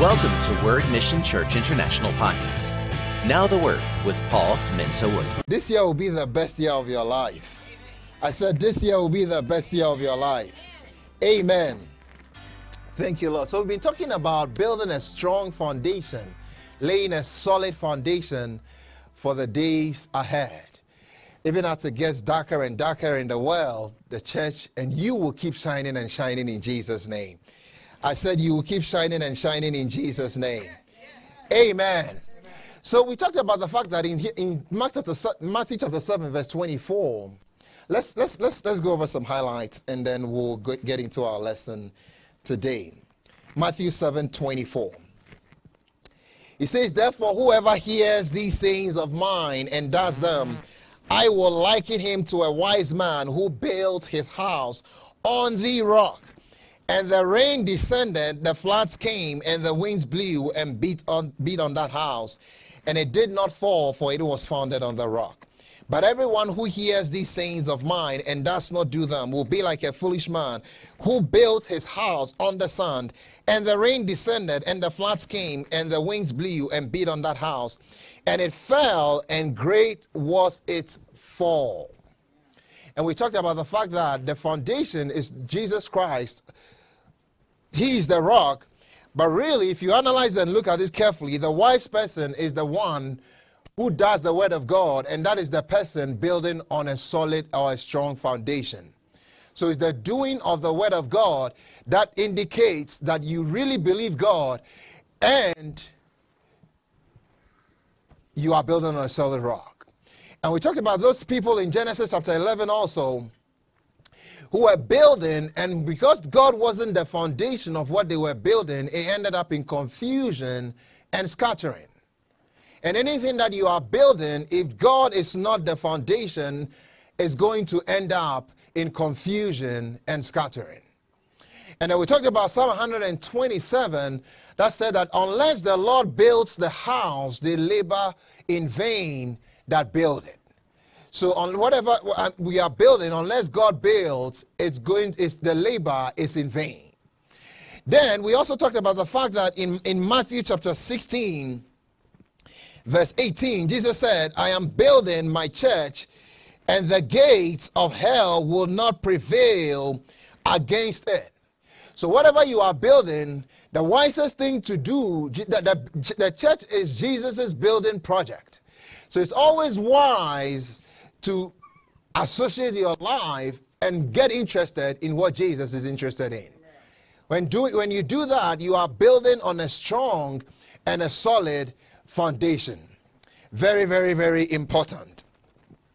Welcome to Word Mission Church International Podcast. Now the Word with Paul Mensah Wood. This year will be the best year of your life. I said this year will be the best year of your life. Amen. Thank you, Lord. So we've been talking about building a strong foundation, laying a solid foundation for the days ahead. Even as it gets darker and darker in the world, the church and you will keep shining and shining in Jesus' name. I said you will keep shining and shining in Jesus' name. Amen. So we talked about the fact that in Matthew chapter 7, verse 24, let's go over some highlights and then we'll get into our lesson today. Matthew 7, 24. It says, "Therefore, whoever hears these sayings of mine and does them, I will liken him to a wise man who built his house on the rock. And the rain descended, the floods came, and the winds blew and beat on that house. And it did not fall, for it was founded on the rock. But everyone who hears these sayings of mine and does not do them will be like a foolish man who built his house on the sand. And the rain descended, and the floods came, and the winds blew and beat on that house. And it fell, and great was its fall." And we talked about the fact that the foundation is Jesus Christ. He is the rock, but really, if you analyze and look at it carefully, the wise person is the one who does the word of God, and that is the person building on a solid or a strong foundation. So it's the doing of the word of God that indicates that you really believe God, and you are building on a solid rock. And we talked about those people in Genesis chapter 11 also, who were building, and because God wasn't the foundation of what they were building, it ended up in confusion and scattering. And anything that you are building, if God is not the foundation, is going to end up in confusion and scattering. And then we talked about Psalm 127 that said that unless the Lord builds the house, they labor in vain that build it. So on whatever we are building, unless God builds, the labor is in vain. Then we also talked about the fact that in Matthew chapter 16, verse 18, Jesus said, "I am building my church, and the gates of hell will not prevail against it." So whatever you are building, the wisest thing to do, the church is Jesus' building project. So it's always wise to associate your life and get interested in what Jesus is interested in. When you do that, you are building on a strong and a solid foundation. Very, very, very important.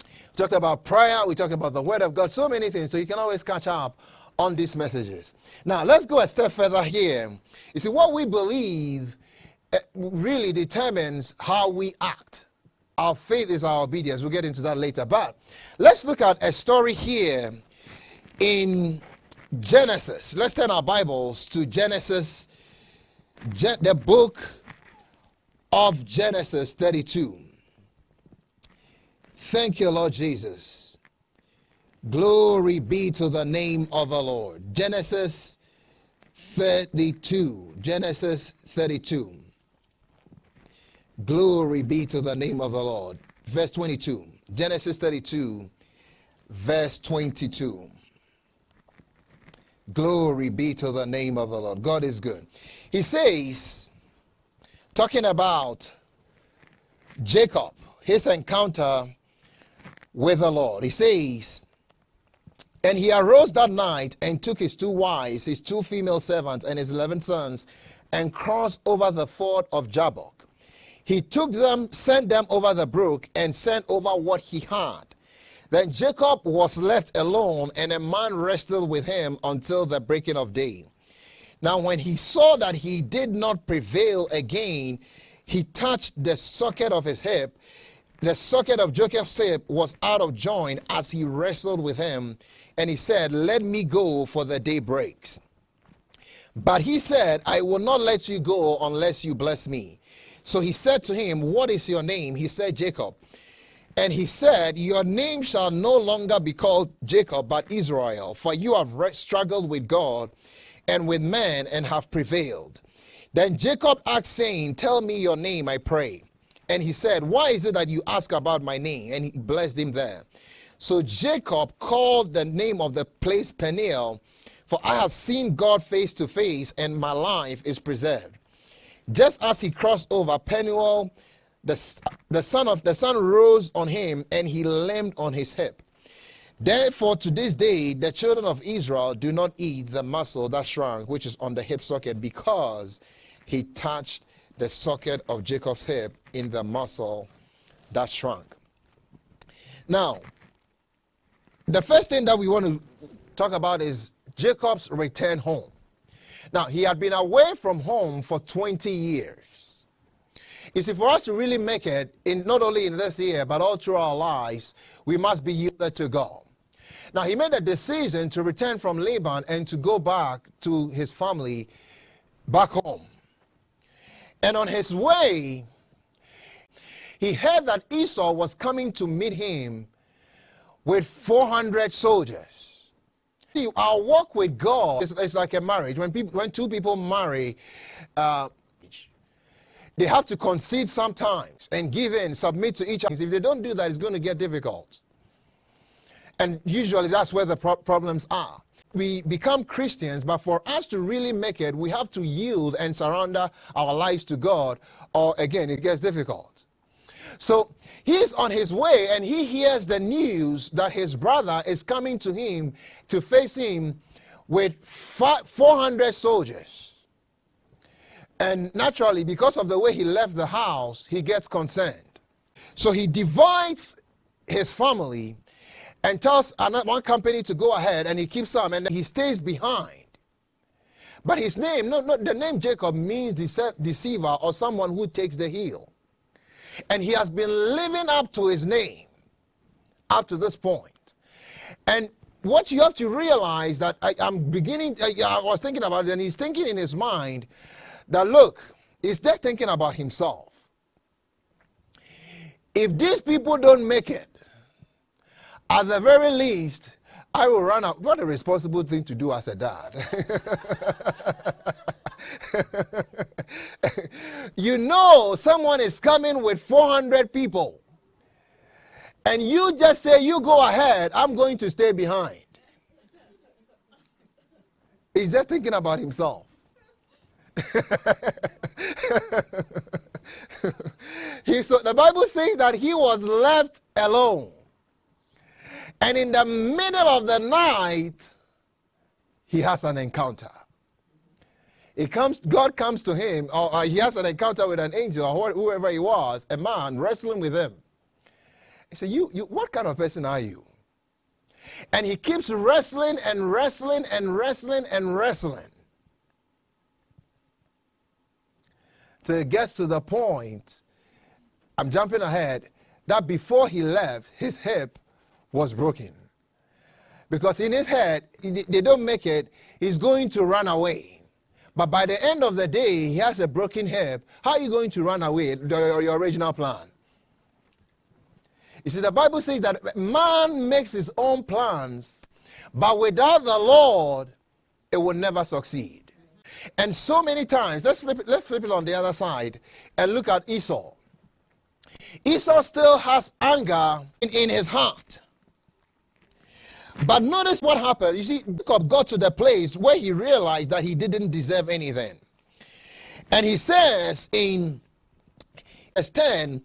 We talked about prayer. We talked about the Word of God. So many things. So you can always catch up on these messages. Now, let's go a step further here. You see, what we believe really determines how we act. Our faith is our obedience. We'll get into that later. But let's look at a story here in Genesis. Let's turn our Bibles to Genesis, the book of Genesis 32. Thank you, Lord Jesus. Glory be to the name of the Lord. Genesis 32. Genesis 32. Glory be to the name of the Lord. Verse 22. Genesis 32, verse 22. Glory be to the name of the Lord. God is good. He says, talking about Jacob, his encounter with the Lord. He says, "And he arose that night and took his two wives, his two female servants, and his 11 sons, and crossed over the ford of Jabbok. He took them, sent them over the brook, and sent over what he had. Then Jacob was left alone, and a man wrestled with him until the breaking of day. Now when he saw that he did not prevail again, he touched the socket of his hip. The socket of Jacob's hip was out of joint as he wrestled with him, and he said, 'Let me go, for the day breaks.' But he said, 'I will not let you go unless you bless me.' So he said to him, 'What is your name?' He said, 'Jacob.' And he said, 'Your name shall no longer be called Jacob, but Israel, for you have struggled with God and with man and have prevailed. Then Jacob asked, saying, tell me your name, I pray. And he said, why is it that you ask about my name? And he blessed him there. So Jacob called the name of the place Peniel, for I have seen God face to face, and my life is preserved. Just as he crossed over Peniel, the sun rose on him, and he lamed on his hip. Therefore, to this day, the children of Israel do not eat the muscle that shrunk, which is on the hip socket, because he touched the socket of Jacob's hip in the muscle that shrunk. Now, the first thing that we want to talk about is Jacob's return home. Now, he had been away from home for 20 years. You see, for us to really make it, not only in this year, but all through our lives, we must be yielded to God. Now, he made a decision to return from Laban and to go back to his family back home. And on his way, he heard that Esau was coming to meet him with 400 soldiers. See, our walk with God is like a marriage. When two people marry, they have to concede sometimes and give in, submit to each other. If they don't do that, it's going to get difficult. And usually that's where the problems are. We become Christians, but for us to really make it, we have to yield and surrender our lives to God, or again, it gets difficult. So he's on his way, and he hears the news that his brother is coming to him to face him with 400 soldiers. And naturally, because of the way he left the house, he gets concerned. So he divides his family and tells one company to go ahead, and he keeps some, and he stays behind. But his name, the name Jacob means deceiver, or someone who takes the heel. And he has been living up to his name up to this point. And what you have to realize that I was thinking about it, and he's thinking in his mind that, look, he's just thinking about himself. If these people don't make it, at the very least, I will run out. What a responsible thing to do as a dad. You know someone is coming with 400 people. And you just say, you go ahead, I'm going to stay behind. He's just thinking about himself. So the Bible says that he was left alone. And in the middle of the night, he has an encounter. God comes to him, or he has an encounter with an angel, or whoever he was, a man wrestling with him. He said, "You, what kind of person are you?" And he keeps wrestling and wrestling and wrestling and wrestling. So it gets to the point, I'm jumping ahead, that before he left, his hip was broken. Because in his head, they don't make it, he's going to run away. But by the end of the day, he has a broken hip. How are you going to run away? Your original plan. You see, the Bible says that man makes his own plans, but without the Lord, it will never succeed. And so many times, let's flip it on the other side and look at Esau. Esau still has anger in his heart. But notice what happened. You see, Jacob got to the place where he realized that he didn't deserve anything. And he says in verse 10,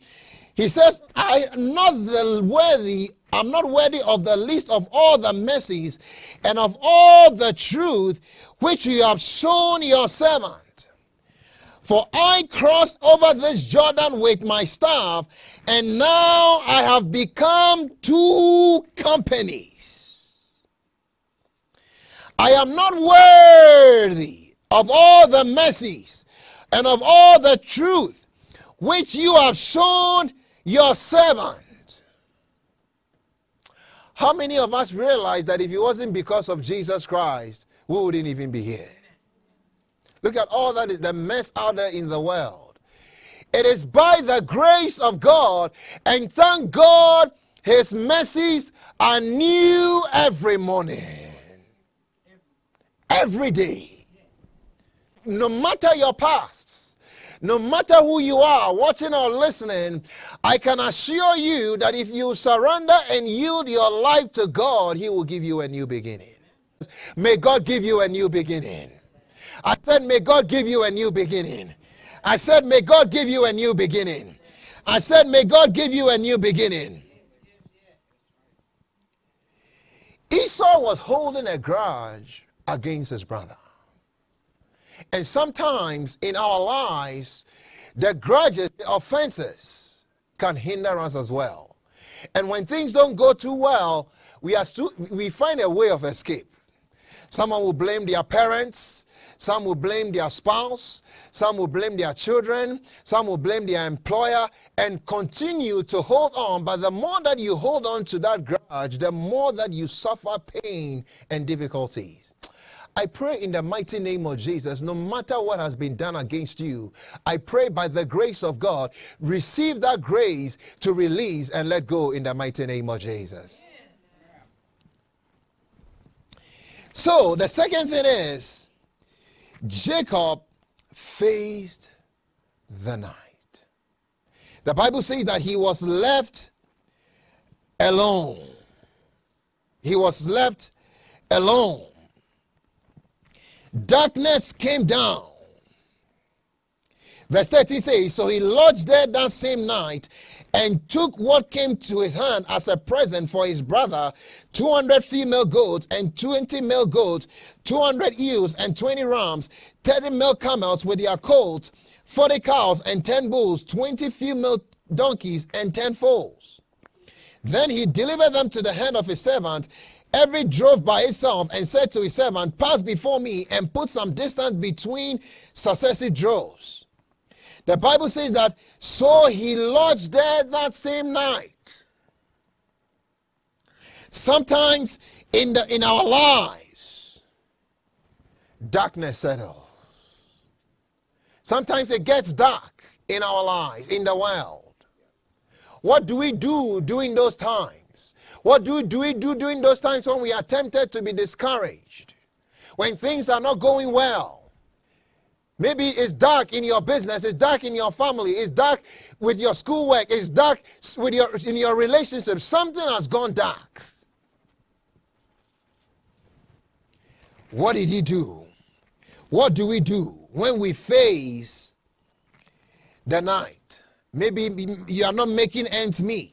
he says, I'm not worthy of the least of all the mercies and of all the truth which you have shown your servant. For I crossed over this Jordan with my staff, and now I have become two companies. I am not worthy of all the mercies and of all the truth which you have shown your servant. How many of us realize that if it wasn't because of Jesus Christ, we wouldn't even be here? Look at all that is the mess out there in the world. It is by the grace of God, and thank God, his mercies are new every morning. Every day. no matter your past, no matter who you are, watching or listening, I can assure you that if you surrender and yield your life to God, He will give you a new beginning. May God give you a new beginning. I said, may God give you a new beginning. I said, may God give you a new beginning. I said, may God give you a new beginning. Esau was holding a grudge against his brother. And sometimes in our lives, the grudges, the offenses can hinder us as well. And when things don't go too well, we find a way of escape. Someone will blame their parents. Some will blame their spouse. Some will blame their children. Some will blame their employer and continue to hold on. But the more that you hold on to that grudge, the more that you suffer pain and difficulties. I pray in the mighty name of Jesus, no matter what has been done against you, I pray by the grace of God, receive that grace to release and let go in the mighty name of Jesus. So the second thing is, Jacob faced the night. The Bible says that he was left alone. He was left alone. Darkness came down. Verse 13 says, so he lodged there that same night and took what came to his hand as a present for his brother, 200 female goats and 20 male goats, 200 ewes and 20 rams, 30 male camels with their colts, 40 cows and 10 bulls, 20 female donkeys and 10 foals. Then he delivered them to the hand of his servant. Every drove by itself and said to his servant, pass before me and put some distance between successive droves. The Bible says that, so he lodged there that same night. Sometimes in our lives, darkness settles. Sometimes it gets dark in our lives, in the world. What do we do during those times? What do we do during those times when we are tempted to be discouraged? When things are not going well? Maybe it's dark in your business, it's dark in your family, it's dark with your schoolwork, it's dark with in your relationship. Something has gone dark. What did he do? What do we do when we face the night? Maybe you are not making ends meet.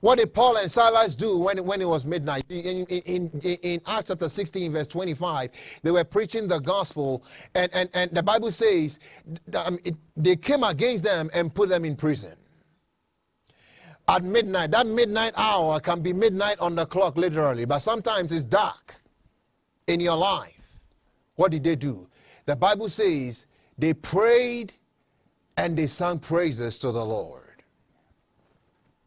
What did Paul and Silas do when it was midnight? In Acts chapter 16, verse 25, they were preaching the gospel, and the Bible says they came against them and put them in prison. At midnight, that midnight hour can be midnight on the clock literally, but sometimes it's dark in your life. What did they do? The Bible says they prayed and they sang praises to the Lord.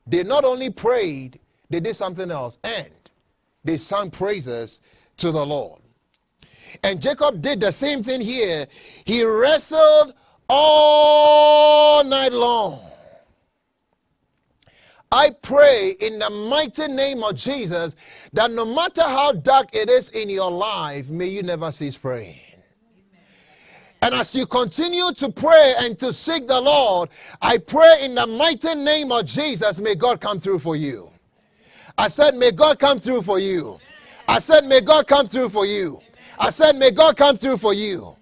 They not only prayed, they did something else, and they sang praises to the Lord. And Jacob did the same thing here. He wrestled all night long. I pray in the mighty name of Jesus that no matter how dark it is in your life, may you never cease praying. And as you continue to pray and to seek the Lord, I pray in the mighty name of Jesus, may God come through for you. I said, may God come through for you. I said, may God come through for you. I said, may God come through for you.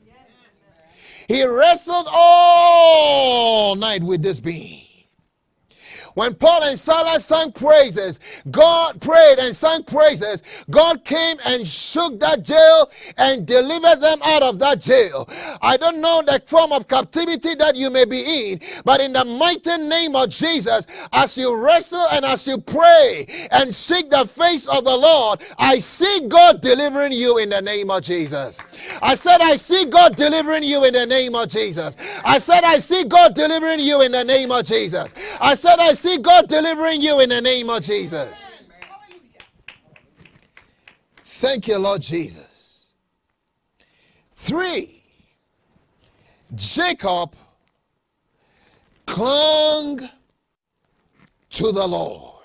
He wrestled all night with this being. When Paul and Silas sang praises, God prayed and sang praises. God came and shook that jail and delivered them out of that jail. I don't know the form of captivity that you may be in, but in the mighty name of Jesus, as you wrestle and as you pray and seek the face of the Lord, I see God delivering you in the name of Jesus. I said, I see God delivering you in the name of Jesus. I said, I see God delivering you in the name of Jesus. I said, I see God delivering you in the name of Jesus. Thank you, Lord Jesus. 3, Jacob clung to the Lord.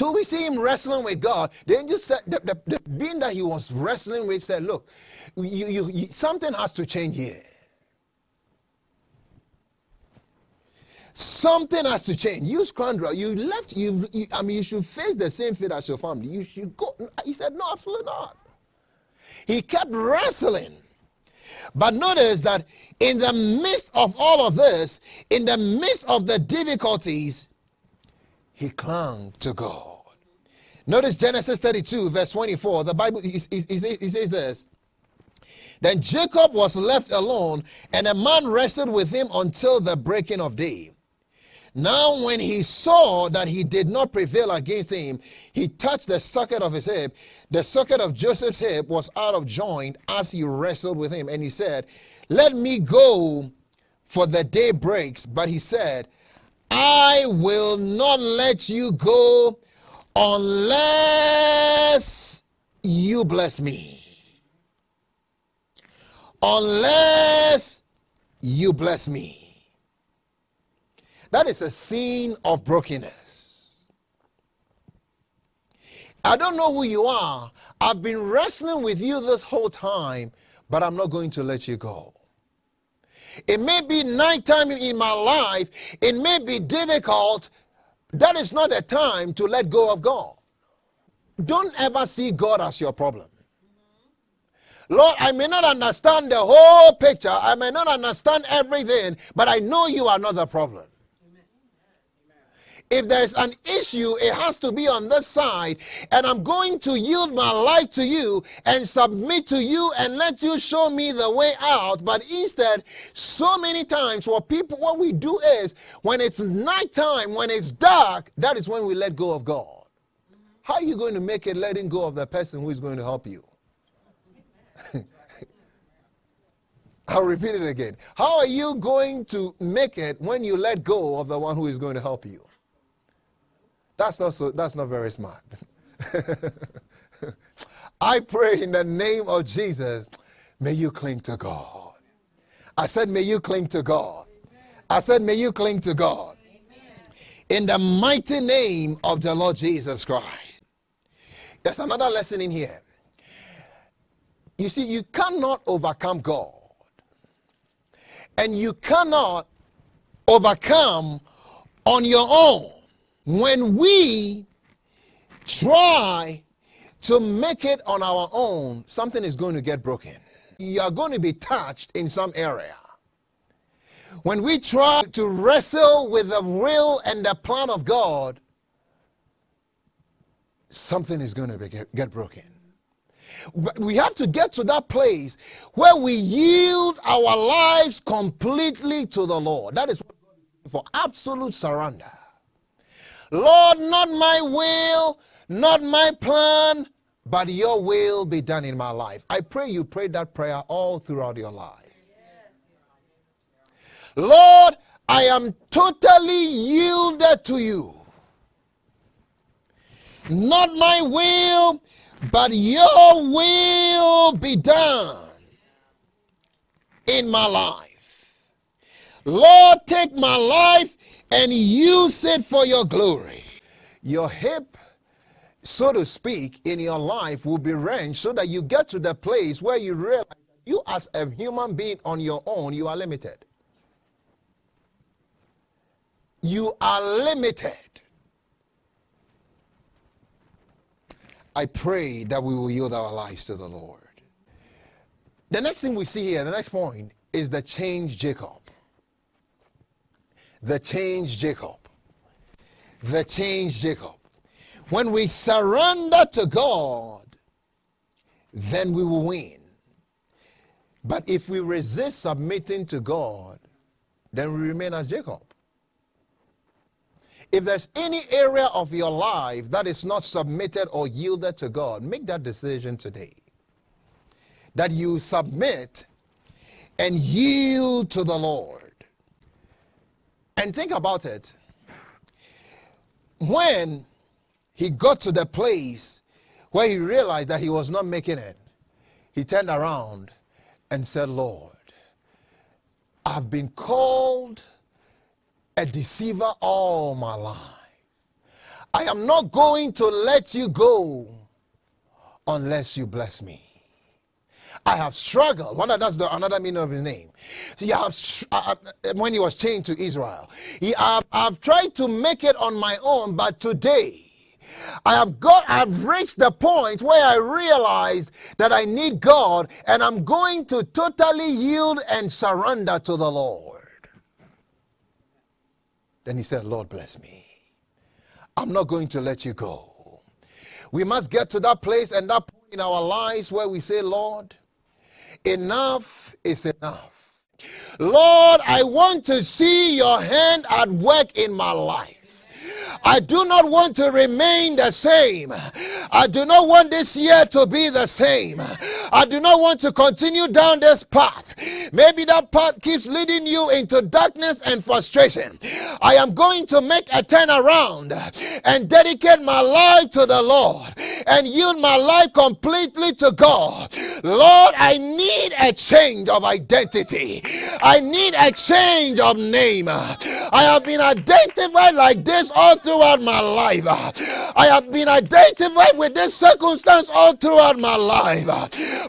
So we see him wrestling with God. The angel said, the being that he was wrestling with said, look, you something has to change here. Something has to change. You scoundrel, you left, you should face the same fate as your family. You should go. He said, no, absolutely not. He kept wrestling. But notice that in the midst of all of this, in the midst of the difficulties, he clung to God. Notice Genesis 32, verse 24. The Bible says this. Then Jacob was left alone, and a man wrestled with him until the breaking of day. Now when he saw that he did not prevail against him, he touched the socket of his hip. The socket of Joseph's hip was out of joint as he wrestled with him. And he said, let me go, for the day breaks. But he said, I will not let you go unless you bless me. Unless you bless me. That is a scene of brokenness. I don't know who you are. I've been wrestling with you this whole time, but I'm not going to let you go. It may be nighttime in my life. It may be difficult. That is not the time to let go of God. Don't ever see God as your problem. Lord, I may not understand the whole picture. I may not understand everything, but I know you are not the problem. If there's an issue, it has to be on this side, and I'm going to yield my life to you and submit to you and let you show me the way out. But instead, so many times what we do is, when it's nighttime, when it's dark, that is when we let go of God. How are you going to make it letting go of the person who is going to help you? I'll repeat it again. How are you going to make it when you let go of the one who is going to help you? That's not very smart. I pray in the name of Jesus, may you cling to God. I said, may you cling to God. I said, may you cling to God. In the mighty name of the Lord Jesus Christ. There's another lesson in here. You see, you cannot overcome God. And you cannot overcome on your own. When we try to make it on our own, something is going to get broken. You are going to be touched in some area. When we try to wrestle with the will and the plan of God, something is going to get broken. But we have to get to that place where we yield our lives completely to the Lord. That is for absolute surrender. Lord, not my will, not my plan, but your will be done in my life. I pray you prayed that prayer all throughout your life. Lord, I am totally yielded to you. Not my will, but your will be done in my life. Lord, take my life and use it for your glory. Your hip, so to speak, in your life will be wrenched so that you get to the place where you realize you as a human being on your own, you are limited. You are limited. I pray that we will yield our lives to the Lord. The next thing we see here, the next point, is the changed Jacob. The changed Jacob. The changed Jacob. When we surrender to God, then we will win. But if we resist submitting to God, then we remain as Jacob. If there's any area of your life that is not submitted or yielded to God, make that decision today. That you submit and yield to the Lord. And think about it. When he got to the place where he realized that he was not making it, he turned around and said, Lord, I've been called a deceiver all my life. I am not going to let you go unless you bless me. I have struggled. Well, that's another meaning of his name. See, when he was chained to Israel, I've tried to make it on my own, but today I've reached the point where I realized that I need God, and I'm going to totally yield and surrender to the Lord. Then he said, Lord, bless me. I'm not going to let you go. We must get to that place and that point in our lives where we say, Lord, enough is enough. Lord, I want to see your hand at work in my life. I do not want to remain the same. I do not want this year to be the same. I do not want to continue down this path. Maybe that path keeps leading you into darkness and frustration. I am going to make a turnaround and dedicate my life to the Lord and yield my life completely to God. Lord, I need a change of identity. I need a change of name. I have been identified like this all throughout my life. I have been identified with this circumstance all throughout my life.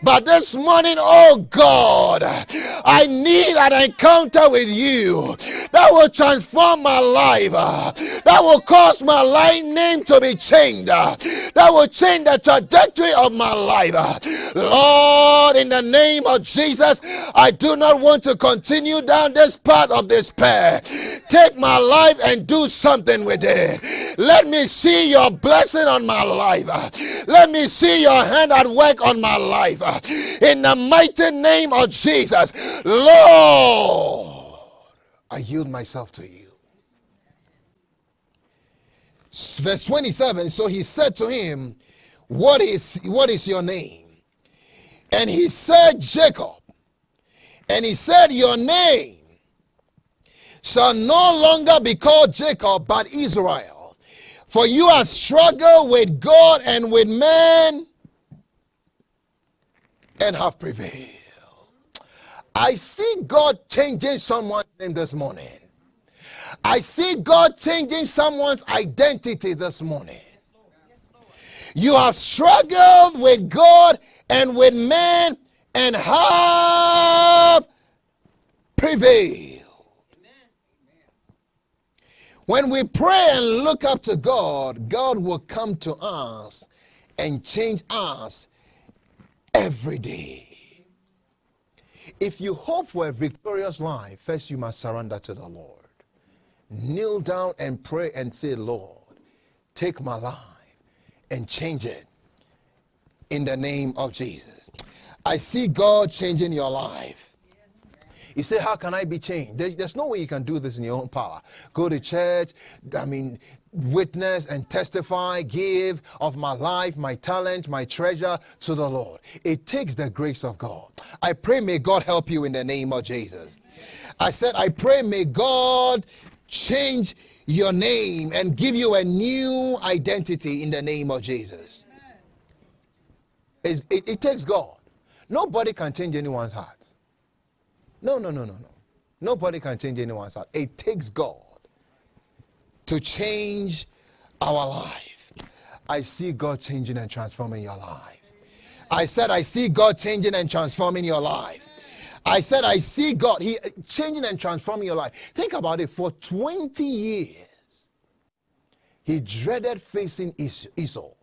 But this morning, oh God, I need an encounter with you that will transform my life, that will cause my life name to be changed, that will change the trajectory of my life. Lord, in the name of Jesus, I do not want to continue down this path of despair. Take my life and do something with it. Let me see your blessing on my life. Let me see your hand at work on my life. In the mighty name of Jesus, Lord, I yield myself to you. Verse 27, so he said to him, what is your name? And he said, Jacob. And he said, your name shall no longer be called Jacob, but Israel. For you have struggled with God and with man and have prevailed. I see God changing someone's name this morning. I see God changing someone's identity this morning. You have struggled with God and with man and have prevailed. When we pray and look up to God, God will come to us and change us every day. If you hope for a victorious life, first you must surrender to the Lord. Kneel down and pray and say, Lord, take my life and change it in the name of Jesus. I see God changing your life. You say, how can I be changed? There's no way you can do this in your own power. Go to church, witness and testify, give of my life, my talent, my treasure to the Lord. It takes the grace of God. I pray may God help you in the name of Jesus. I said, I pray may God change your name and give you a new identity in the name of Jesus. It takes God. Nobody can change anyone's heart. No. Nobody can change anyone's heart. It takes God to change our life. I see God changing and transforming your life. I said, I see God changing and transforming your life. I said, I see God changing and transforming your life. Think about it. For 20 years, he dreaded facing Esau.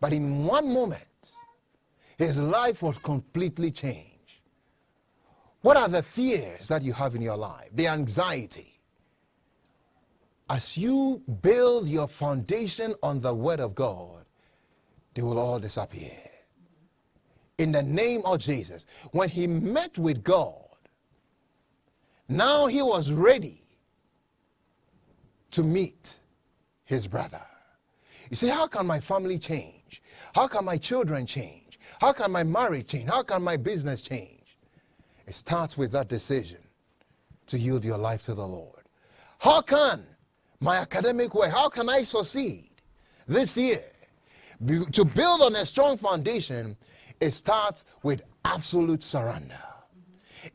But in one moment, his life was completely changed. What are the fears that you have in your life? The anxiety. As you build your foundation on the Word of God, they will all disappear. In the name of Jesus, when he met with God, now he was ready to meet his brother. You say, how can my family change? How can my children change? How can my marriage change? How can my business change? It starts with that decision to yield your life to the Lord. How can my academic work, how can I succeed this year? To build on a strong foundation, it starts with absolute surrender.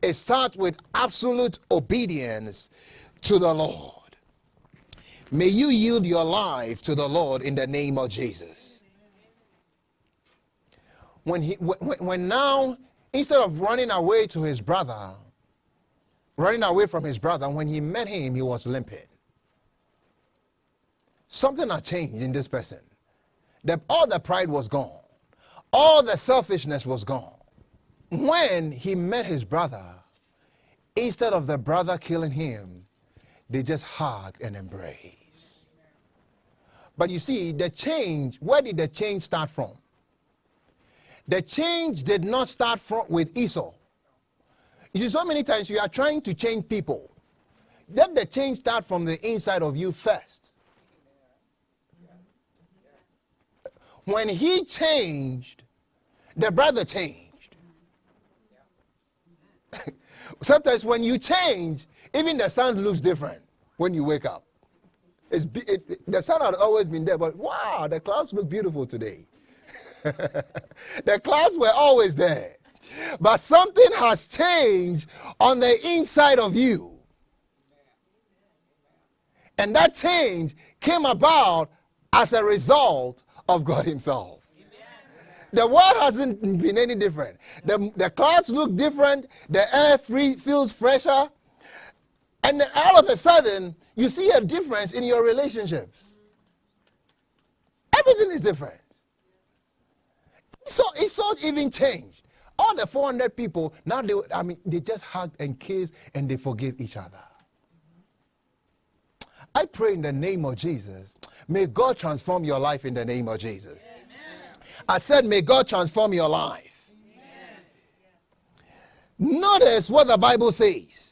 It starts with absolute obedience to the Lord. May you yield your life to the Lord in the name of Jesus. When now, instead of running away to his brother, running away from his brother, when he met him, he was limping. Something had changed in this person. All the pride was gone. All the selfishness was gone. When he met his brother, instead of the brother killing him, they just hugged and embraced. But you see, the change, where did the change start from? The change did not start with Esau. You see, so many times you are trying to change people. Let the change start from the inside of you first. When he changed, the brother changed. Sometimes when you change, even the sun looks different when you wake up. The sun had always been there, but wow, the clouds look beautiful today. The clouds were always there, but something has changed on the inside of you. And that change came about as a result of God himself. The world hasn't been any different. The clouds look different. The air feels fresher. And then all of a sudden, you see a difference in your relationships. Everything is different. So it's not even changed. All the 400 people, now they just hugged and kissed and they forgave each other. I pray in the name of Jesus, may God transform your life in the name of Jesus. Amen. I said, may God transform your life. Amen. Notice what the Bible says.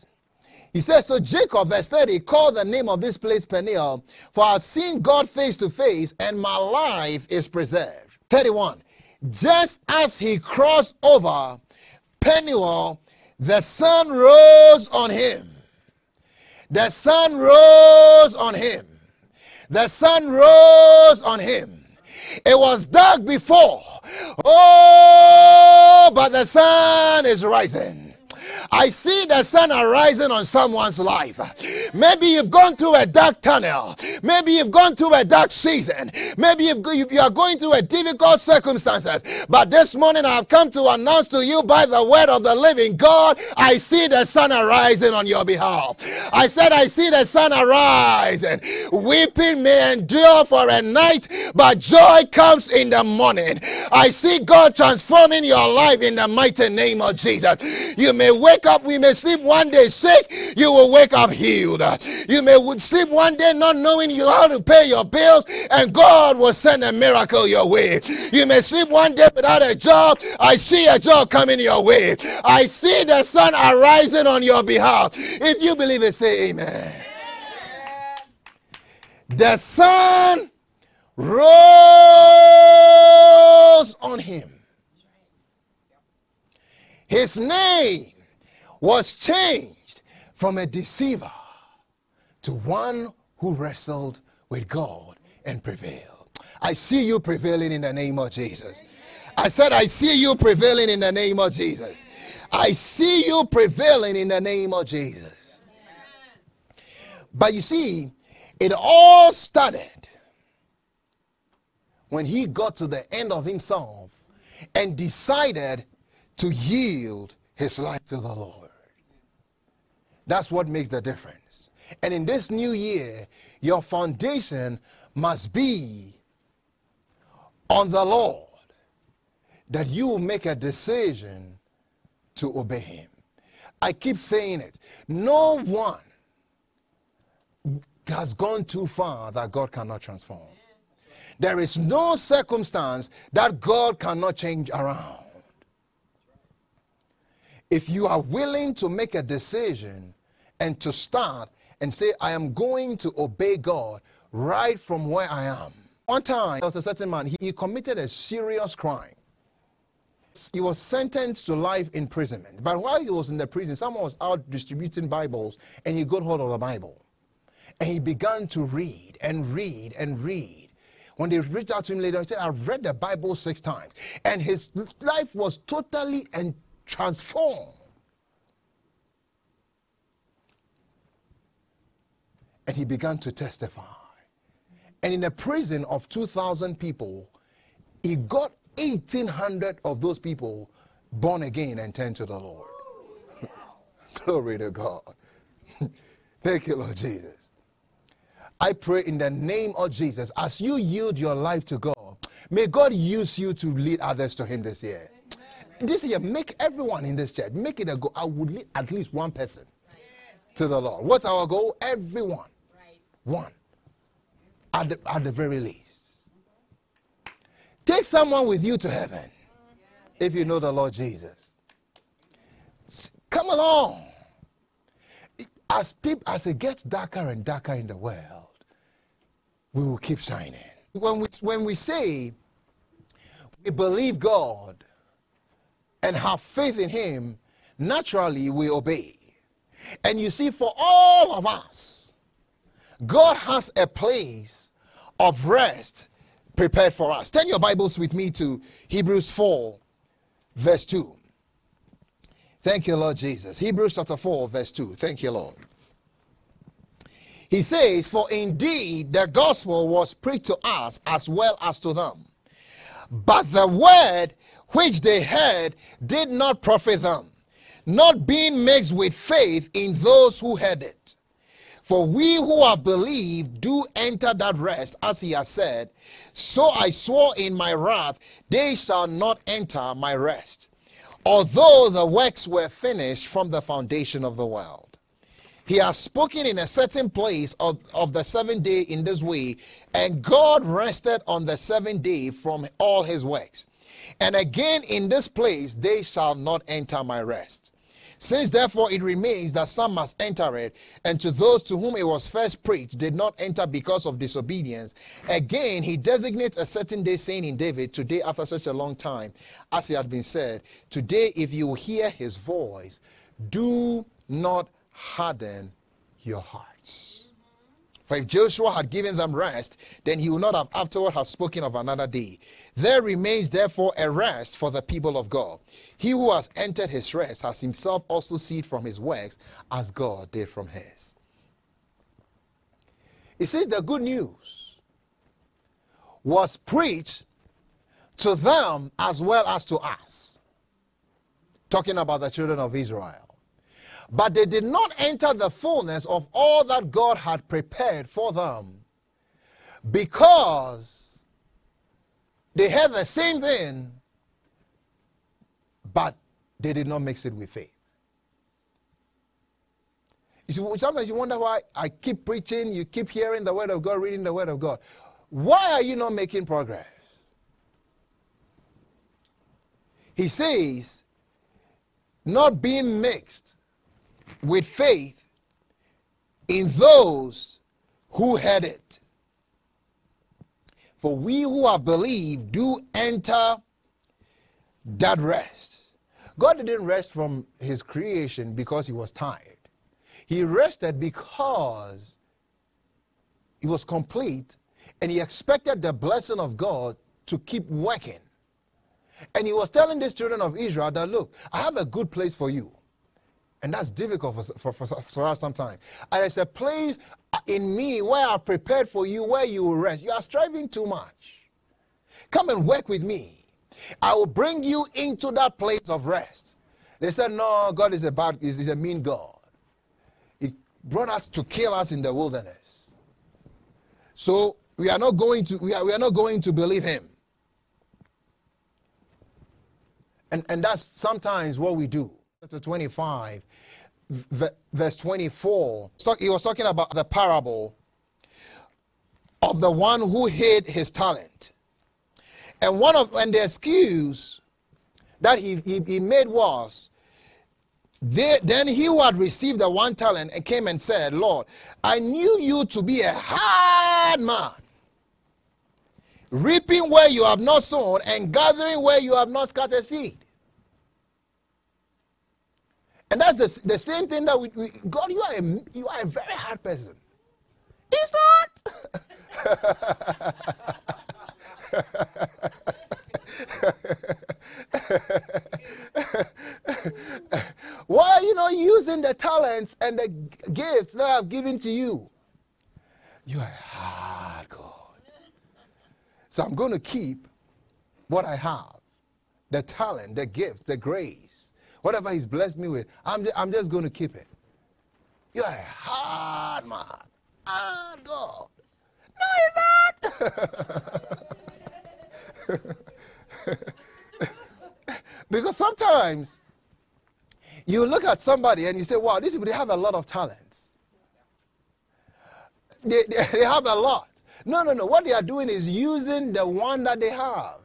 He says, so Jacob, verse 30, called the name of this place Peniel, for I have seen God face to face, and my life is preserved. 31, just as he crossed over Peniel, the sun rose on him. The sun rose on him. The sun rose on him. It was dark before. Oh, but the sun is rising. I see the sun arising on someone's life. Maybe you've gone through a dark tunnel. Maybe you've gone through a dark season. Maybe you are going through a difficult circumstances. But this morning I have come to announce to you by the word of the living God, I see the sun arising on your behalf. I said, I see the sun arising. Weeping may endure for a night, but joy comes in the morning. I see God transforming your life in the mighty name of Jesus. You may wake up, we may sleep one day sick, you will wake up healed. You may sleep one day not knowing you how to pay your bills, and God will send a miracle your way. You may sleep one day without a job, I see a job coming your way. I see the sun arising on your behalf. If you believe it, say amen. The sun rose on him. His name was changed from a deceiver to one who wrestled with God and prevailed. I see you prevailing in the name of Jesus. I said, I see you prevailing in the name of Jesus. I see you prevailing in the name of Jesus. But you see, it all started when he got to the end of himself and decided to yield his life to the Lord. That's what makes the difference. And in this new year, your foundation must be on the Lord, that you will make a decision to obey him. I keep saying it. No one has gone too far that God cannot transform. There is no circumstance that God cannot change around. If you are willing to make a decision and to start and say, I am going to obey God right from where I am. One time, there was a certain man, he committed a serious crime. He was sentenced to life imprisonment. But while he was in the prison, someone was out distributing Bibles, and he got hold of the Bible. And he began to read and read and read. When they reached out to him later, he said, I've read the Bible 6 times. And his life was totally and transformed. And he began to testify. And in a prison of 2,000 people, he got 1,800 of those people born again and turned to the Lord. Yes. Glory to God. Thank you, Lord Jesus. I pray in the name of Jesus, as you yield your life to God, may God use you to lead others to him this year. Amen. This year, make everyone in this church, make it a goal. I would lead at least one person to the Lord. What's our goal? Everyone. Right. One. At the very least. Take someone with you to heaven if you know the Lord Jesus. Come along. As it gets darker and darker in the world, we will keep shining. When we say we believe God and have faith in him, naturally we obey. And you see, for all of us, God has a place of rest prepared for us. Turn your Bibles with me to Hebrews 4, verse 2. Thank you, Lord Jesus. Hebrews chapter 4, verse 2. Thank you, Lord. He says, "For indeed the gospel was preached to us as well as to them. But the word which they heard did not profit them, not being mixed with faith in those who heard it. For we who have believed do enter that rest, as he has said, so I swore in my wrath, they shall not enter my rest, although the works were finished from the foundation of the world. He has spoken in a certain place of the 7th day in this way, and God rested on the 7th day from all his works. And again in this place they shall not enter my rest. Since therefore it remains that some must enter it, and to those to whom it was first preached did not enter because of disobedience, again he designates a certain day, saying in David, today after such a long time, as he had been said, today if you hear his voice, do not harden your hearts. For if Joshua had given them rest, then he would not have afterward have spoken of another day. There remains therefore a rest for the people of God. He who has entered his rest has himself also ceased from his works, as God did from his." It says the good news was preached to them as well as to us, talking about the children of Israel. But they did not enter the fullness of all that God had prepared for them, because they had the same thing, but they did not mix it with faith. You see, sometimes you wonder why I keep preaching, you keep hearing the word of God, reading the word of God. Why are you not making progress? He says, not being mixed with faith in those who had it. For we who have believed do enter that rest. God didn't rest from his creation because he was tired. He rested because he was complete, and he expected the blessing of God to keep working. And he was telling these children of Israel that, look, I have a good place for you. And that's difficult for us sometimes. And it's a place in me where I prepared for you, where you will rest. You are striving too much. Come and work with me. I will bring you into that place of rest. They said, no, God is a mean God. He brought us to kill us in the wilderness. So we are not going to believe him. And that's sometimes what we do. Chapter 25, verse 24, he was talking about the parable of the one who hid his talent. And the excuse that he made was, then he who had received the 1 talent and came and said, Lord, I knew you to be a hard man, reaping where you have not sown and gathering where you have not scattered seed. And that's the same thing that we God, you are a very hard person. He's not. Why are you not using the talents and the gifts that I've given to you? You are a hard God. So I'm going to keep what I have, the talent, the gift, the grace, whatever he's blessed me with. I'm just going to keep it. You're a hard man. Hard God. No, he's not. Because sometimes you look at somebody and you say, wow, these people, they have a lot of talents. They have a lot. No. What they are doing is using the one that they have.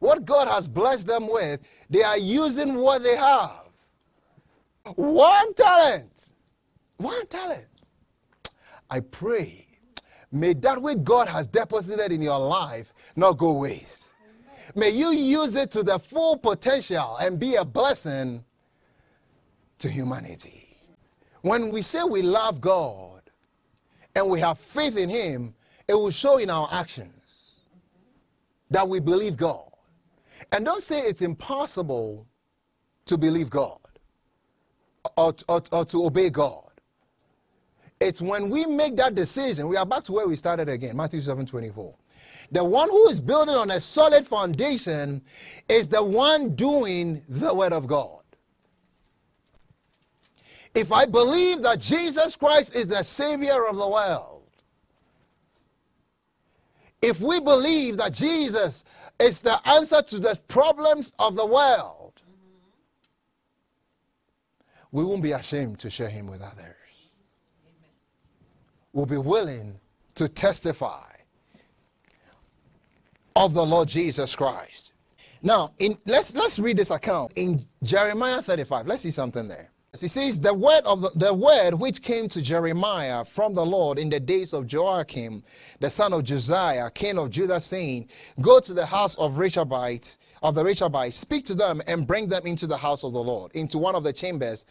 What God has blessed them with, they are using what they have. One talent. I pray, may that which God has deposited in your life not go waste. May you use it to the full potential and be a blessing to humanity. When we say we love God and we have faith in Him, it will show in our actions that we believe God. And don't say it's impossible to believe God or to obey God. It's when we make that decision. We are back to where we started again, Matthew 7:24. The one who is building on a solid foundation is the one doing the word of God. If I believe that Jesus Christ is the Savior of the world, if we believe that Jesus is the answer to the problems of the world, we won't be ashamed to share Him with others. Amen. We'll be willing to testify of the Lord Jesus Christ. Now, let's read this account in Jeremiah 35. Let's see something there. It says, the word which came to Jeremiah from the Lord in the days of Jehoiakim, the son of Josiah, king of Judah, saying, go to the house of the Rechabites, speak to them and bring them into the house of the Lord, into one of the chambers,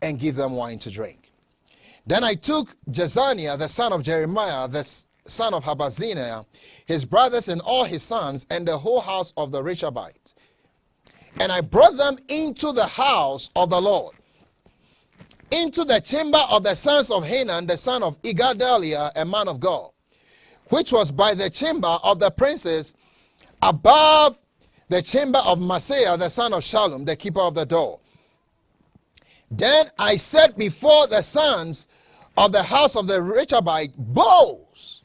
and give them wine to drink. Then I took Jezaniah, the son of Jeremiah, the son of Habaziniah, his brothers and all his sons, and the whole house of the Rechabites. And I brought them into the house of the Lord, into the chamber of the sons of Hanan, the son of Igdaliah, a man of God, which was by the chamber of the princes, above the chamber of Masaiah, the son of Shallum, the keeper of the door. Then I set before the sons of the house of the Rechabite bowls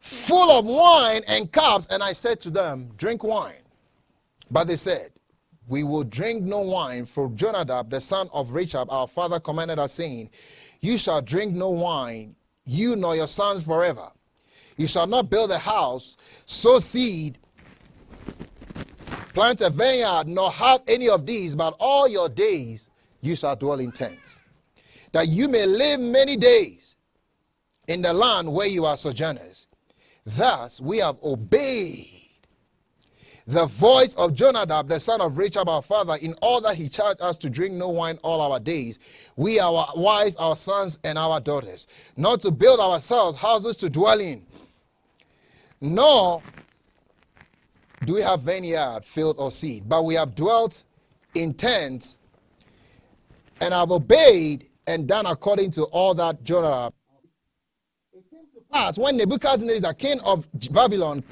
full of wine and cups, and I said to them, drink wine. But they said, we will drink no wine, for Jonadab, the son of Rechab, our father, commanded us, saying, you shall drink no wine, you nor your sons forever. You shall not build a house, sow seed, plant a vineyard, nor have any of these, but all your days you shall dwell in tents, that you may live many days in the land where you are sojourners. Thus we have obeyed the voice of Jonadab, the son of Rechab, our father, in all that he charged us to drink no wine all our days, we, our wives, our sons, and our daughters, not to build ourselves houses to dwell in, nor do we have vineyard, field, or seed, but we have dwelt in tents, and have obeyed and done according to all that Jonadab. It came to pass when Nebuchadnezzar, the king of Babylon,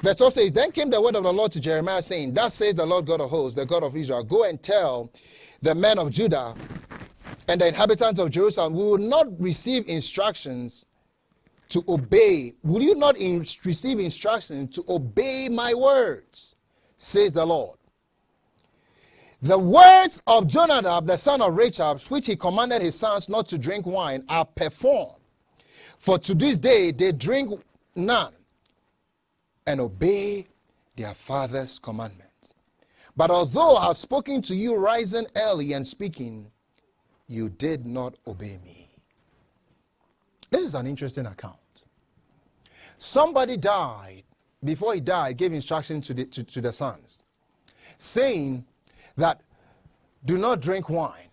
Verse 12 says, then came the word of the Lord to Jeremiah, saying, thus says the Lord God of hosts, the God of Israel, go and tell the men of Judah and the inhabitants of Jerusalem, we will not receive instructions to obey. Will you not receive instruction to obey my words, says the Lord? The words of Jonadab, the son of Rechab, which he commanded his sons not to drink wine, are performed. For to this day they drink none, and obey their father's commandments. But although I have spoken to you rising early and speaking, you did not obey me. This is an interesting account. Somebody died, before he died, gave instruction to the sons, saying that do not drink wine.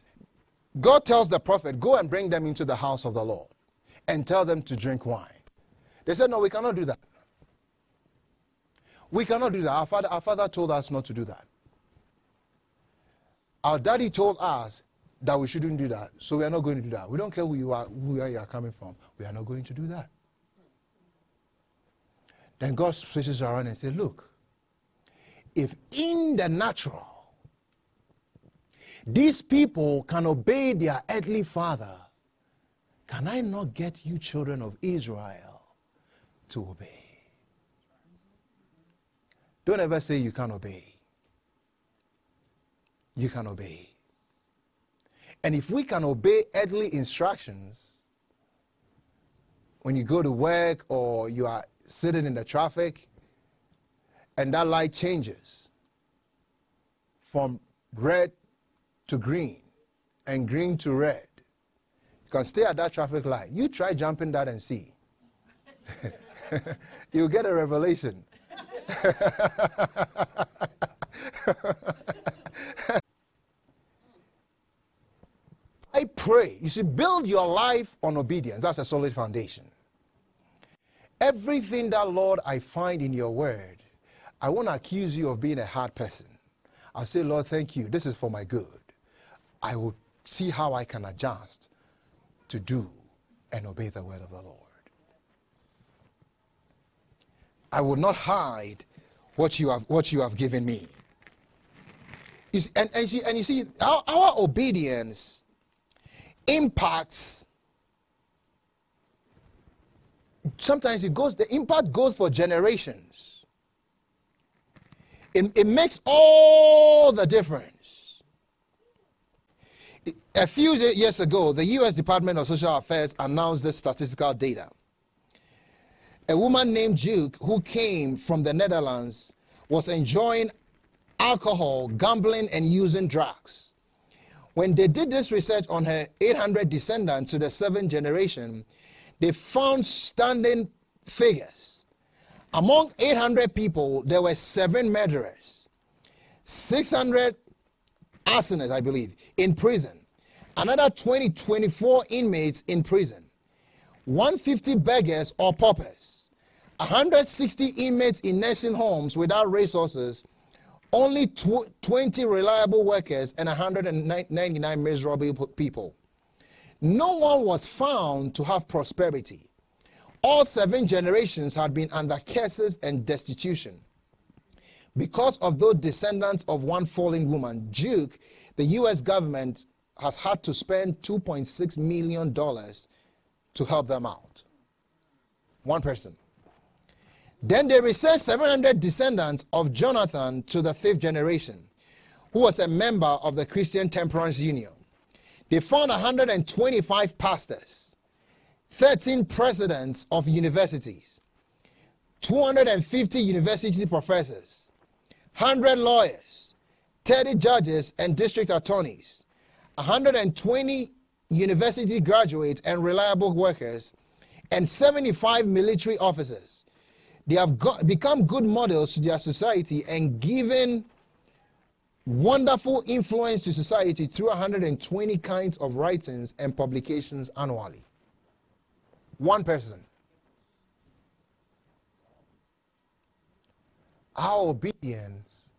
God tells the prophet, go and bring them into the house of the Lord and tell them to drink wine. They said, no, we cannot do that. We cannot do that. Our father told us not to do that. Our daddy told us that we shouldn't do that. So we are not going to do that. We don't care where you are coming from. We are not going to do that. Then God switches around and says, look, if in the natural these people can obey their earthly father, can I not get you children of Israel to obey? Don't ever say you can't obey. You can obey. And if we can obey earthly instructions, when you go to work or you are sitting in the traffic and that light changes from red to green and green to red, you can stay at that traffic light. You try jumping that and see. You'll get a revelation. I pray you should build your life on obedience. That's a solid foundation. Everything that, Lord, I find in your word, I won't accuse you of being a hard person. I'll say, Lord, thank you. This is for my good. I will see how I can adjust to do and obey the word of the Lord. I will not hide what you have given me. You see, our obedience impacts. Sometimes it goes. The impact goes for generations. It makes all the difference. A few years ago, the U.S. Department of Social Affairs announced this statistical data. A woman named Duke, who came from the Netherlands, was enjoying alcohol, gambling, and using drugs. When they did this research on her 800 descendants to the seventh generation, they found stunning figures. Among 800 people, there were 7 murderers, 600 arsonists, I believe, in prison, another 24 inmates in prison, 150 beggars or paupers, 160 inmates in nursing homes without resources, only 20 reliable workers, and 199 miserable people. No one was found to have prosperity. All 7 generations had been under curses and destitution. Because of those descendants of one fallen woman, Duke, the U.S. government has had to spend $2.6 million to help them out. One person. Then they researched 700 descendants of Jonathan to the 5th generation, who was a member of the Christian Temperance Union. They found 125 pastors, 13 presidents of universities, 250 university professors, 100 lawyers, 30 judges and district attorneys, 120 university graduates and reliable workers, and 75 military officers. They have become good models to their society and given wonderful influence to society through 120 kinds of writings and publications annually. One person. Our obedience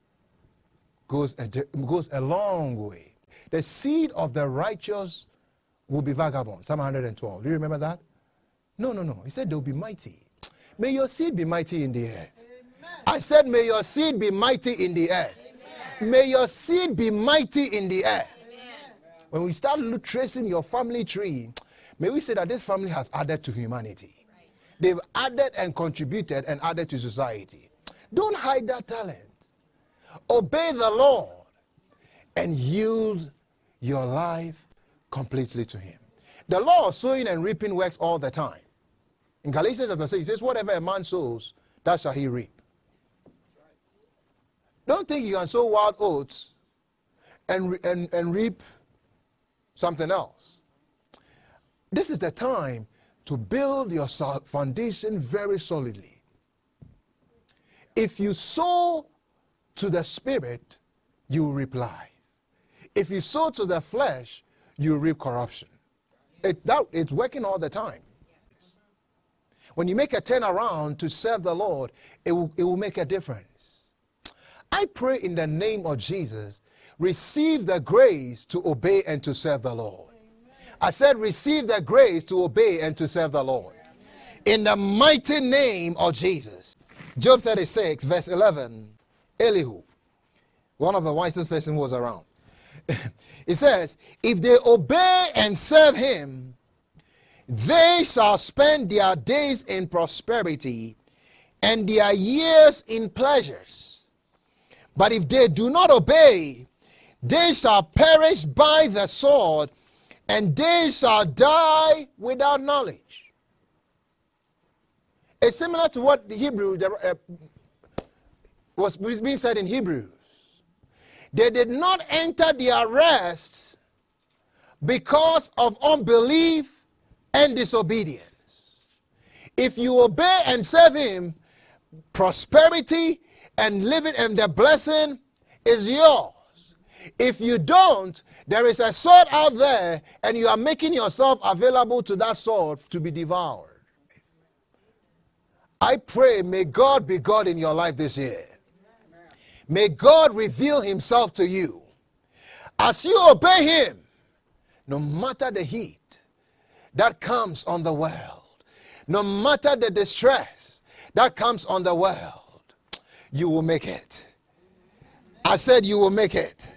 goes a long way. The seed of the righteous will be vagabonds. Psalm 112. Do you remember that? No. He said they'll be mighty. May your seed be mighty in the earth. Amen. I said, may your seed be mighty in the earth. Amen. May your seed be mighty in the earth. Amen. When we start tracing your family tree, may we say that this family has added to humanity. Right. They've added and contributed and added to society. Don't hide that talent. Obey the Lord and yield your life completely to him. The law of sowing and reaping works all the time. In Galatians chapter 6, it says, whatever a man sows, that shall he reap. Don't think you can sow wild oats and reap something else. This is the time to build your foundation very solidly. If you sow to the spirit, you will reap life. If you sow to the flesh, you reap corruption. It's working all the time. When you make a turnaround to serve the Lord, it will make a difference. I pray in the name of Jesus, receive the grace to obey and to serve the Lord. I said, receive the grace to obey and to serve the Lord. In the mighty name of Jesus. Job 36, verse 11, Elihu, one of the wisest person who was around. It says, if they obey and serve him, they shall spend their days in prosperity and their years in pleasures. But if they do not obey, they shall perish by the sword, and they shall die without knowledge. It's similar to what the Hebrew was being said in Hebrews. They did not enter their rest because of unbelief and disobedience. If you obey and serve him, prosperity and living and the blessing is yours. If you don't, there is a sword out there, and you are making yourself available to that sword to be devoured. I pray, may God be God in your life this year. May God reveal himself to you. As you obey him, no matter the heat that comes on the world, no matter the distress that comes on the world, you will make it. I said you will make it.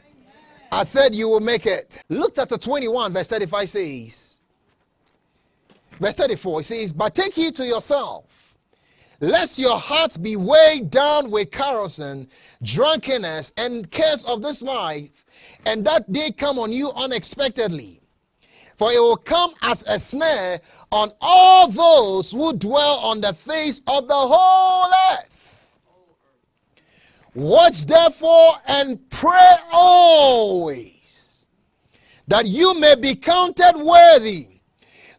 I said you will make it. Luke chapter 21, verse 35 says, verse 34, it says, but take heed to yourself, lest your hearts be weighed down with carousing, drunkenness, and cares of this life, and that day come on you unexpectedly. For it will come as a snare on all those who dwell on the face of the whole earth. Watch therefore and pray always, that you may be counted worthy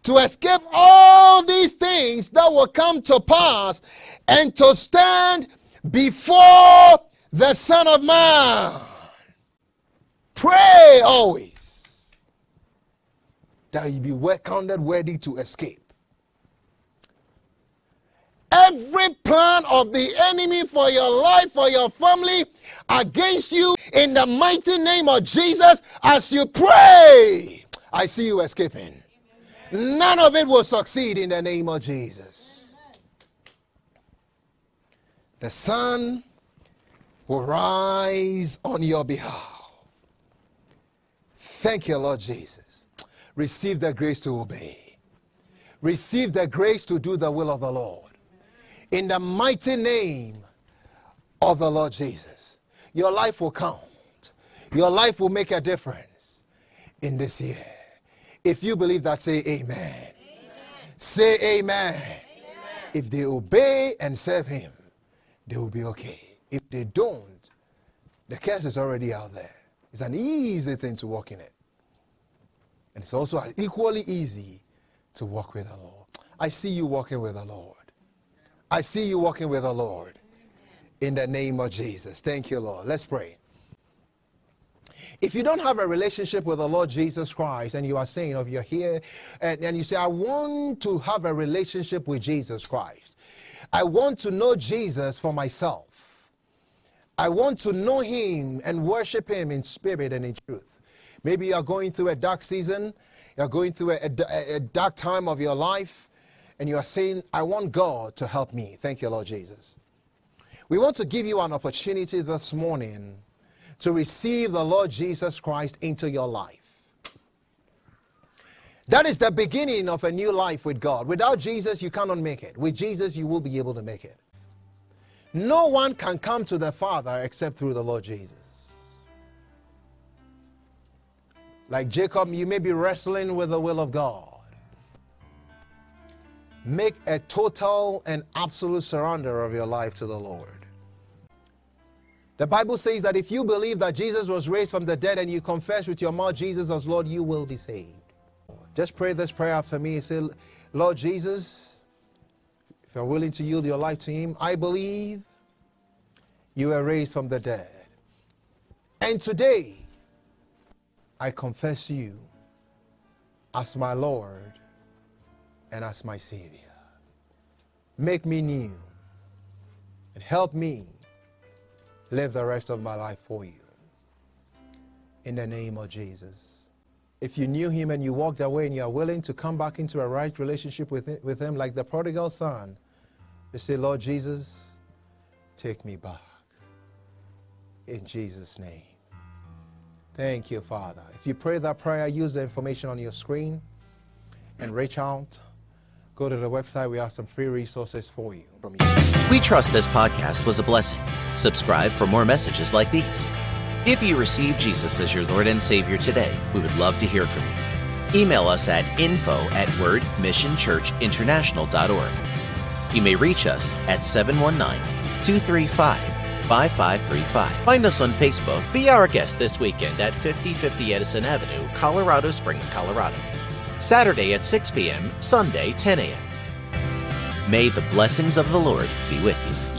to escape all these things that will come to pass, and to stand before the Son of Man. Pray always, that you be counted worthy to escape. Every plan of the enemy for your life, for your family, against you, in the mighty name of Jesus, as you pray, I see you escaping. Amen. None of it will succeed in the name of Jesus. Amen. The sun will rise on your behalf. Thank you, Lord Jesus. Receive the grace to obey. Receive the grace to do the will of the Lord. In the mighty name of the Lord Jesus. Your life will count. Your life will make a difference in this year. If you believe that, say amen. Amen. Say amen. Amen. If they obey and serve him, they will be okay. If they don't, the curse is already out there. It's an easy thing to walk in it. And it's also equally easy to walk with the Lord. I see you walking with the Lord. I see you walking with the Lord. In the name of Jesus. Thank you, Lord. Let's pray. If you don't have a relationship with the Lord Jesus Christ, and you are saying, if you're here, and you say, I want to have a relationship with Jesus Christ. I want to know Jesus for myself. I want to know him and worship him in spirit and in truth. Maybe you are going through a dark season, you are going through a dark time of your life, and you are saying, I want God to help me. Thank you, Lord Jesus. We want to give you an opportunity this morning to receive the Lord Jesus Christ into your life. That is the beginning of a new life with God. Without Jesus, you cannot make it. With Jesus, you will be able to make it. No one can come to the Father except through the Lord Jesus. Like Jacob, you may be wrestling with the will of God. Make a total and absolute surrender of your life to the Lord. The Bible says that if you believe that Jesus was raised from the dead and you confess with your mouth Jesus as Lord, you will be saved. Just pray this prayer after me. Say, Lord Jesus, if you're willing to yield your life to him, I believe you were raised from the dead. And today, I confess you as my Lord and as my Savior. Make me new and help me live the rest of my life for you. In the name of Jesus. If you knew him and you walked away and you are willing to come back into a right relationship with him, like the prodigal son, you say, Lord Jesus, take me back. In Jesus' name. Thank you, Father. If you pray that prayer, use the information on your screen and reach out. Go to the website. We have some free resources for you. We trust this podcast was a blessing. Subscribe for more messages like these. If you receive Jesus as your Lord and Savior today, we would love to hear from you. Email us at info@wordmissionchurchinternational.org. You may reach us at 719-235-5535. Find us on Facebook. Be our guest this weekend at 5050 Edison Avenue, Colorado Springs, Colorado. Saturday at 6 p.m., Sunday 10 a.m. May the blessings of the Lord be with you.